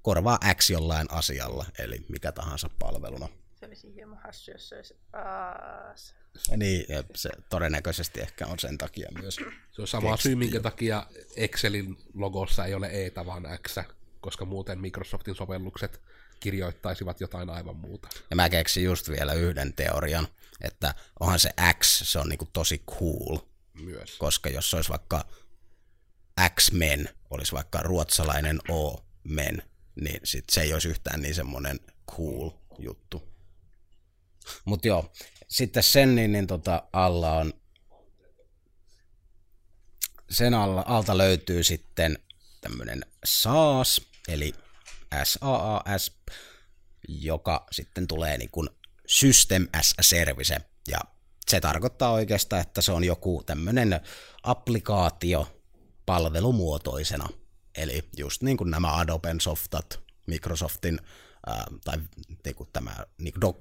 korvaa X jollain asialla, eli mikä tahansa palveluna. Se olisi hieman hassu, jos se olisi AAS. Niin, se todennäköisesti ehkä on sen takia myös. Se on sama syy, minkä takia Excelin logossa ei ole E-tä, vaan X, koska muuten Microsoftin sovellukset kirjoittaisivat jotain aivan muuta. Ja mä keksin just vielä yhden teorian, että onhan se X, se on niinku tosi cool. Myös. Koska jos se olisi vaikka X-men, olisi vaikka ruotsalainen O-men, niin sit se ei olisi yhtään niin semmoinen cool juttu. Mut joo, sitten sen niin alla on, sen alta löytyy sitten tämmöinen SaaS, eli SaaS, joka sitten tulee niin kuin System as a Service, ja se tarkoittaa oikeastaan, että se on joku tämmöinen applikaatio palvelumuotoisena, eli just niin kuin nämä Adoben softat, Microsoftin, tai niinku tämä,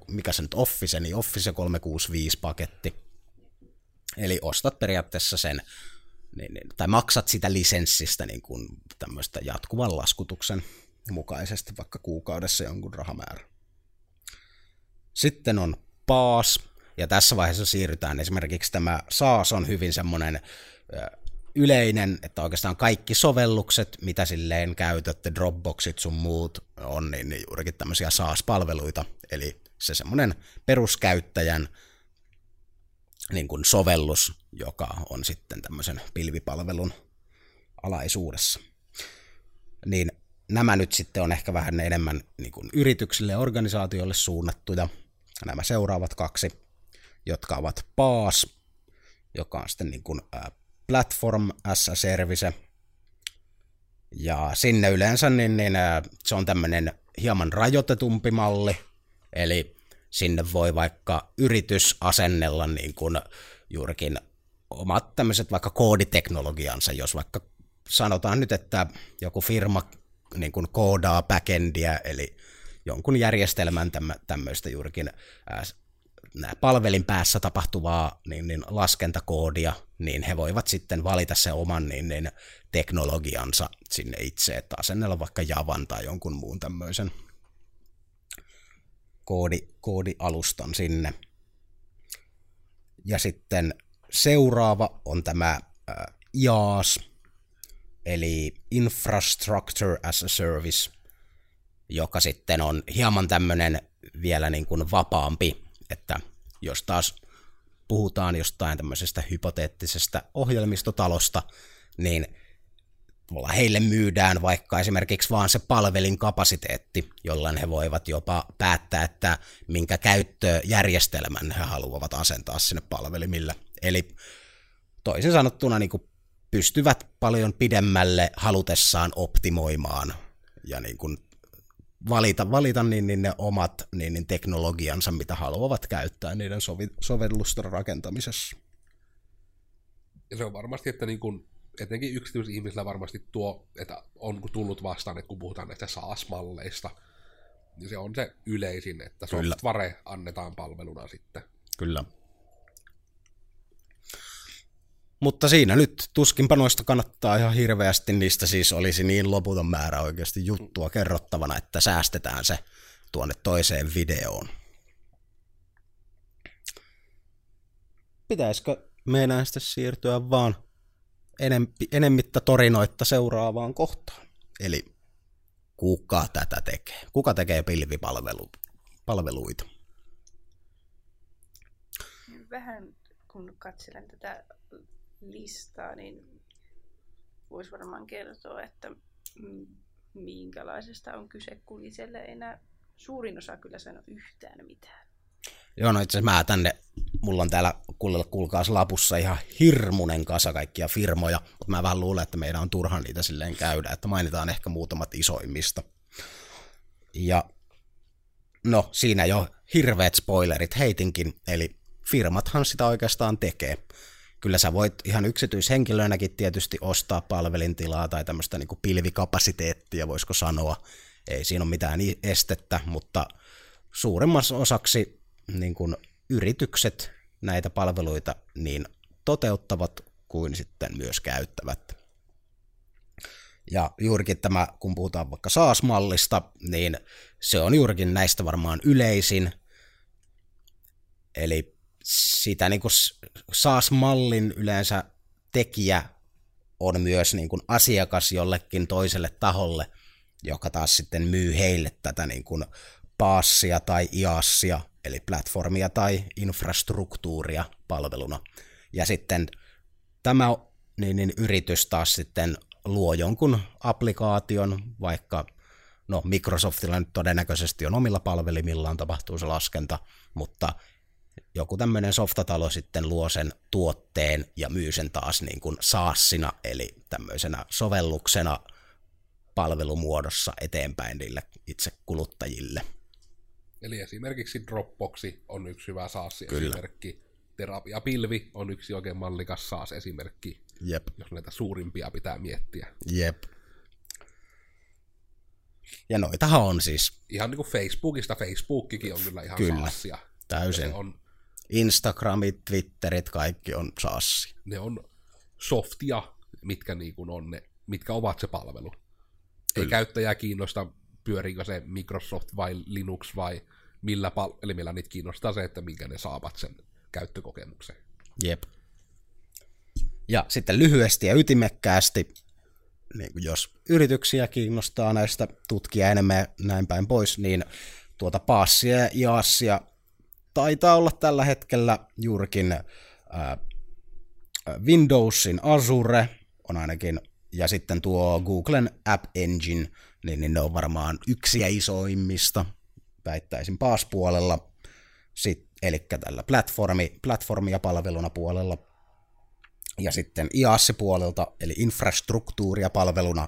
mikä se nyt Office, niin Office 365-paketti. Eli ostat periaatteessa sen, tai maksat sitä lisenssistä niin kuin tämmöistä jatkuvan laskutuksen mukaisesti, vaikka kuukaudessa jonkun rahamäärä. Sitten on PaaS, ja tässä vaiheessa siirrytään esimerkiksi tämä SaaS on hyvin semmoinen yleinen, että oikeastaan kaikki sovellukset, mitä silleen käytätte, Dropboxit sun muut, on niin juurikin tämmöisiä SaaS-palveluita, eli se semmoinen peruskäyttäjän niin kuin sovellus, joka on sitten tämmöisen pilvipalvelun alaisuudessa. Niin nämä nyt sitten on ehkä vähän enemmän niin kuin yrityksille ja organisaatioille suunnattuja, nämä seuraavat kaksi, jotka ovat PaaS, joka on sitten niin kuin Platform as a Service, ja sinne yleensä niin se on tämmöinen hieman rajoitetumpi malli, eli sinne voi vaikka yritys asennella niin kuin juurikin omat tämmöiset vaikka kooditeknologiansa, jos vaikka sanotaan nyt, että joku firma niin kuin koodaa backendia, eli jonkun järjestelmän tämmöistä juurikin palvelin päässä tapahtuvaa niin laskentakoodia, niin he voivat sitten valita sen oman niin teknologiansa sinne itse, että asennella vaikka Javan tai jonkun muun tämmöisen koodialustan sinne. Ja sitten seuraava on tämä IaaS, eli Infrastructure as a Service, joka sitten on hieman tämmöinen vielä niin kuin vapaampi, että jos taas puhutaan jostain tämmöisestä hypoteettisesta ohjelmistotalosta, niin heille myydään vaikka esimerkiksi vaan se palvelinkapasiteetti, jollain he voivat jopa päättää, että minkä käyttöjärjestelmän he haluavat asentaa sinne palvelimille. Eli toisin sanottuna niin kuin pystyvät paljon pidemmälle halutessaan optimoimaan ja niin kuin valita niin ne omat niin teknologiansa, mitä haluavat käyttää niiden sovellusten rakentamisessa. Ja se on varmasti, että niin kun, etenkin yksityisihmisillä varmasti tuo, että on tullut vastaan, että kun puhutaan näistä SaaS-malleista, se on se yleisin, että software annetaan palveluna sitten. Kyllä. Mutta siinä nyt tuskinpa noista kannattaa ihan hirveästi, niistä siis olisi niin loputon määrä oikeasti juttua kerrottavana, että säästetään se tuonne toiseen videoon. Pitäisikö meidän sitten siirtyä vaan enemmittä torinoitta seuraavaan kohtaan? Eli kuka tätä tekee? Kuka tekee pilvipalveluita? Vähän kun katselen tätä listaa, niin voisi varmaan kertoa, että minkälaisesta on kyse, kun itsellä ei enää suurin osa kyllä sano yhtään mitään. Joo, no itse asiassa mä tänne, mulla on täällä, kuulkaas lapussa ihan hirmunen kasa kaikkia firmoja, mutta mä vähän luulen, että meidän on turha niitä silleen käydä, että mainitaan ehkä muutamat isoimmista. Ja no, siinä jo hirveät spoilerit heitinkin, eli firmathan sitä oikeastaan tekee. Kyllä sä voit ihan yksityishenkilönäkin tietysti ostaa palvelintilaa tai tämmöistä niin kuin pilvikapasiteettia, voisiko sanoa. Ei siinä ole mitään estettä, mutta suuremmassa osaksi niin kuin yritykset näitä palveluita niin toteuttavat kuin sitten myös käyttävät. Ja juurikin tämä, kun puhutaan vaikka SaaS-mallista, niin se on juurikin näistä varmaan yleisin. Eli sitä niin kuin SaaS-mallin yleensä tekijä on myös niin kuin asiakas jollekin toiselle taholle, joka taas sitten myy heille tätä niin kuin PaaSia tai IaaSia, eli platformia tai infrastruktuuria palveluna. Ja sitten tämä niin yritys taas sitten luo jonkun applikaation, vaikka no Microsoftilla nyt todennäköisesti on omilla palvelimillaan tapahtuu se laskenta, mutta joku tämmöinen softatalo sitten luo sen tuotteen ja myy sen taas niin kuin SaaSina, eli tämmöisenä sovelluksena palvelumuodossa eteenpäin niille itse kuluttajille. Eli esimerkiksi Dropboxi on yksi hyvä SaaS-esimerkki. Terapiapilvi on yksi oikein mallikas SaaS-esimerkki, jep, jos näitä suurimpia pitää miettiä. Jep. Ja noitahan on siis. Ihan niin kuin Facebookista, Facebookkikin on kyllä ihan SaaSia. Täysin. On, Instagramit, Twitterit, kaikki on SaaS. Ne on softia, mitkä, niin kuin on ne, mitkä ovat se palvelu. Kyllä. Ei käyttäjää kiinnosta, pyöriikö se Microsoft vai Linux vai millä palvelimilla, niitä kiinnostaa se, että minkä ne saavat sen käyttökokemuksen. Jep. Ja sitten lyhyesti ja ytimekkäästi, niin jos yrityksiä kiinnostaa näistä tutkia enemmän näin päin pois, niin tuota PaaSia ja IaaSia taitaa olla tällä hetkellä juurikin Windowsin Azure on ainakin, ja sitten tuo Googlen App Engine, niin ne on varmaan yksi ja isoimmista, väittäisin PaaS-puolella, eli tällä platformia palveluna puolella, ja sitten IaaS-puolelta, eli infrastruktuuria palveluna,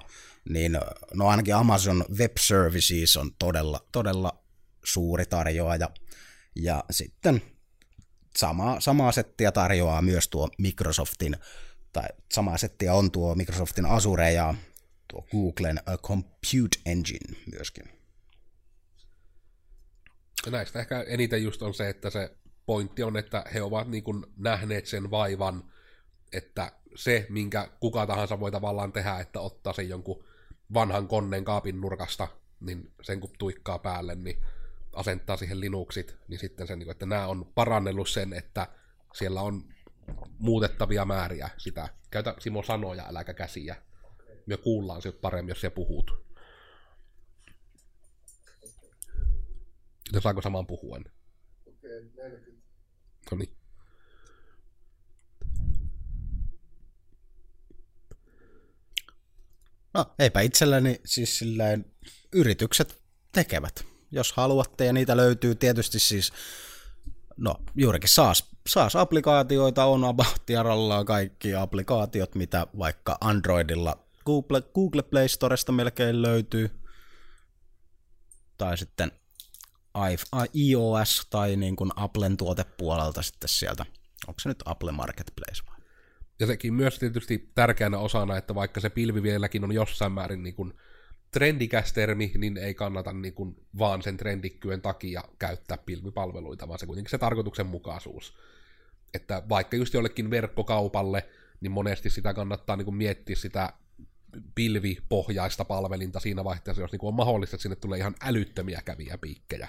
niin no ainakin Amazon Web Services on todella, todella suuri tarjoaja, ja sitten samaa settiä tarjoaa myös tuo Microsoftin, tai samaa settiä on tuo Microsoftin Azure ja tuo Googlen Compute Engine myöskin. Näistä ehkä eniten just on se, että se pointti on, että he ovat niin kuin nähneet sen vaivan, että se, minkä kuka tahansa voi tavallaan tehdä, että ottaa sen jonkun vanhan koneen kaapin nurkasta, niin sen kun tuikkaa päälle, niin asentaa siihen Linuxit, niin sitten se, että nämä on parannellut sen, että siellä on muutettavia määriä sitä. Käytä Simo sanoja, äläkä käsiä. Me kuullaan sinut paremmin, jos sä puhut. Ja saanko samaan puhuen? Okei, 40. Noniin. No, eipä itselläni siis silleen yritykset tekevät, jos haluatte, ja niitä löytyy tietysti siis, no juurikin SaaS-applikaatioita on abahtiarallaan kaikki applikaatiot, mitä vaikka Androidilla Google Play Storesta melkein löytyy, tai sitten iOS tai niin kuin Applen tuotepuolelta sitten sieltä, onko se nyt Apple Marketplace vai? Ja sekin myös tietysti tärkeänä osana, että vaikka se pilvi vieläkin on jossain määrin niin kuin trendikäs termi, niin ei kannata niin kuin vaan sen trendikkyen takia käyttää pilvipalveluita, vaan se kuitenkin se tarkoituksenmukaisuus. Että vaikka just jollekin verkkokaupalle, niin monesti sitä kannattaa niin kuin miettiä sitä pilvipohjaista palvelinta siinä vaiheessa, jos niin kuin on mahdollista, että sinne tulee ihan älyttömiä kävijäpiikkejä.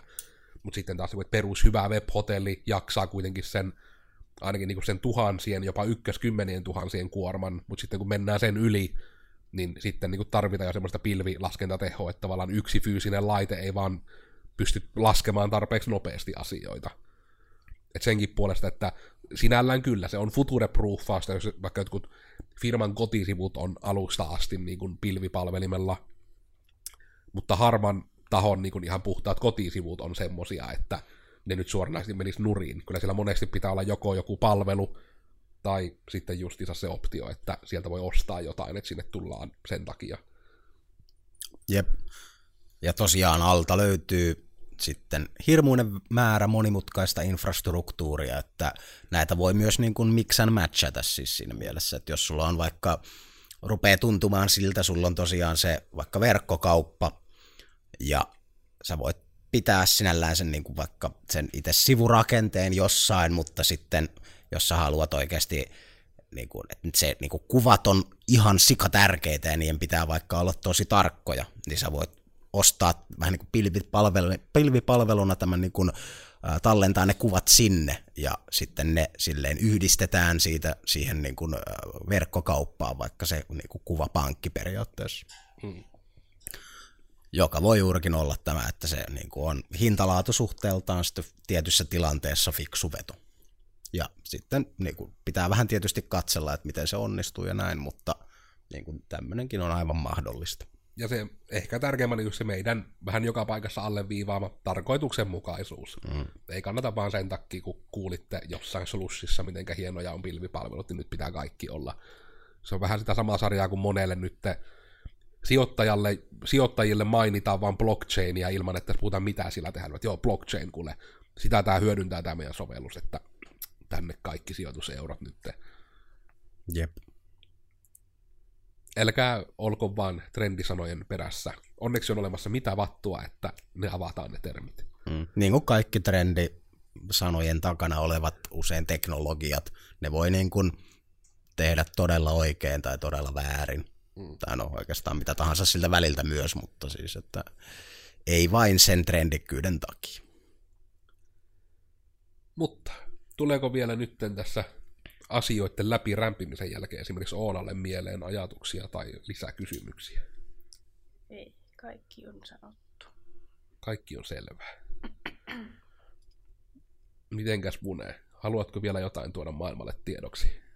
Mutta sitten taas perus hyvä webhotelli jaksaa kuitenkin sen, ainakin niin kuin sen tuhansien, jopa 10,000-20,000 kuorman, mutta sitten kun mennään sen yli, niin sitten niin kuin tarvitaan jo semmoista pilvilaskentatehoa, että tavallaan yksi fyysinen laite ei vaan pysty laskemaan tarpeeksi nopeasti asioita. Et senkin puolesta, että sinällään kyllä, se on future-proofausta, jos vaikka jotkut firman kotisivut on alusta asti niin kuin pilvipalvelimella, mutta harvan tahon niin kuin ihan puhtaat kotisivut on semmosia, että ne nyt suoranaisesti menisi nuriin. Kyllä siellä monesti pitää olla joko joku palvelu, tai sitten justiinsa se optio, että sieltä voi ostaa jotain, että sinne tullaan sen takia. Jep. Ja tosiaan alta löytyy sitten hirmuinen määrä monimutkaista infrastruktuuria, että näitä voi myös niin kuin mix and matchata siis siinä mielessä, että jos sulla on vaikka, rupeaa tuntumaan siltä, sulla on tosiaan se vaikka verkkokauppa, ja sä voit pitää sinällään sen niin kuin vaikka sen itse sivurakenteen jossain, mutta sitten jos sä haluat oikeasti, niin kuin, että se, niin kuin kuvat on ihan sikatärkeitä ja niiden pitää vaikka olla tosi tarkkoja, niin sä voit ostaa vähän niin kuin pilvipalveluna tämän niin kuin, tallentaa ne kuvat sinne ja sitten ne silleen yhdistetään siitä siihen niin kuin, verkkokauppaan, vaikka se niin kuin kuvapankki periaatteessa. Hmm. Joka voi juurikin olla tämä, että se niin kuin on hintalaatusuhteeltaan sitten tietyssä tilanteessa fiksu veto. Ja sitten niin kuin pitää vähän tietysti katsella, että miten se onnistuu ja näin, mutta niin kuin tämmöinenkin on aivan mahdollista. Ja se ehkä tärkeimmän on se meidän vähän joka paikassa alleviivaama tarkoituksenmukaisuus. Mm. Ei kannata vaan sen takia, kun kuulitte jossain slussissa, mitenkä hienoja on pilvipalvelut, niin nyt pitää kaikki olla. Se on vähän sitä samaa sarjaa kuin monelle nyt sijoittajille mainitaan vaan blockchainia ilman, että puhutaan mitä sillä tehdään. Että joo, blockchain kuule, sitä tämä hyödyntää tämä meidän sovellus, että tänne kaikki sijoituseurot nyt. Jep. Älkää olko vaan trendisanojen perässä. Onneksi on olemassa mitä vattua, että ne avataan ne termit. Mm. Niin kuin kaikki trendisanojen takana olevat usein teknologiat, ne voi niin kuin tehdä todella oikein tai todella väärin. Mm. Tai no oikeastaan mitä tahansa siltä väliltä myös, mutta siis, että ei vain sen trendikkyyden takia. Mutta tuleeko vielä nyt tässä asioiden läpi rämpimisen jälkeen esimerkiksi Oonalle mieleen ajatuksia tai lisäkysymyksiä? Ei, kaikki on sanottu. Kaikki on selvää. Mitenkäs Vune, haluatko vielä jotain tuoda maailmalle tiedoksi?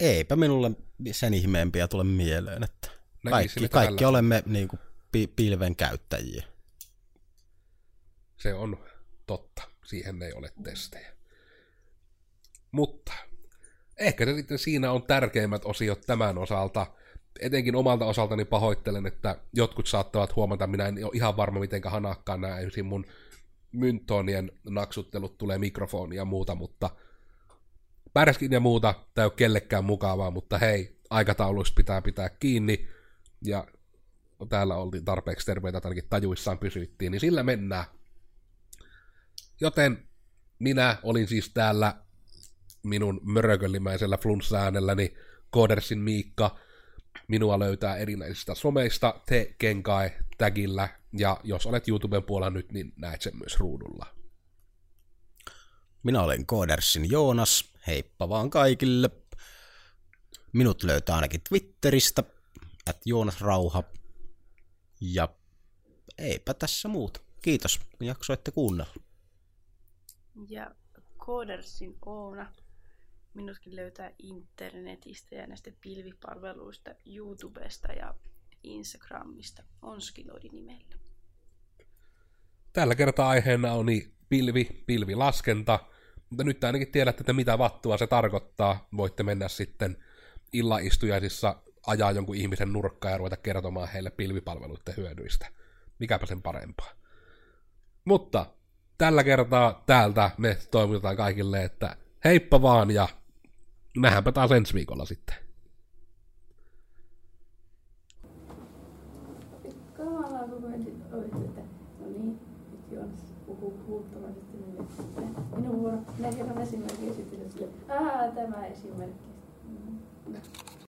Eipä minulle sen ihmeempiä tule mieleen, että kaikki olemme niin kuin pilven käyttäjiä. Se on totta, siihen ei ole testejä. Mutta ehkä se sitten siinä on tärkeimmät osiot tämän osalta. Etenkin omalta osaltani pahoittelen, että jotkut saattavat huomata, minä en ole ihan varma mitenkä hanakkaan nämä mun myntonien naksuttelut tulee mikrofoniin ja muuta, mutta pärskin ja muuta, tämä ei ole kellekään mukavaa, mutta hei, aikatauluista pitää pitää kiinni, ja täällä oltiin tarpeeksi terveitä, ainakin tajuissaan pysyttiin, niin sillä mennään. Joten minä olin siis täällä minun mörököllimäisellä flunssaäänelläni Kodersin Miikka, minua löytää erinäisistä someista, te kenkai tagillä, ja jos olet YouTuben puolella nyt, niin näet sen myös ruudulla. Minä olen Kodersin Joonas, heippa vaan kaikille. Minut löytää ainakin Twitteristä, @JoonasRauha. Ja eipä tässä muuta. Kiitos, kun jaksoitte kuunnella. Ja Kodersin Oona. Minutkin löytää internetistä ja näistä pilvipalveluista, YouTubesta ja Instagramista. Onskiloidin nimellä. Tällä kertaa aiheena on pilvilaskenta, mutta nyt ainakin tiedätte, että mitä vattua se tarkoittaa. Voitte mennä sitten illaistujaisissa ajaa jonkun ihmisen nurkkaan ja ruveta kertomaan heille pilvipalveluiden hyödyistä. Mikäpä sen parempaa. Mutta tällä kertaa täältä me toivotetaan kaikille, että heippa vaan ja nähdäänpä taas ensi viikolla sitten. sitten olisi, että no niin, nyt Joonas puhuu puuttomasti. Minun vuoro, minä kerron esimerkki esitellä sille, tämä esimerkki.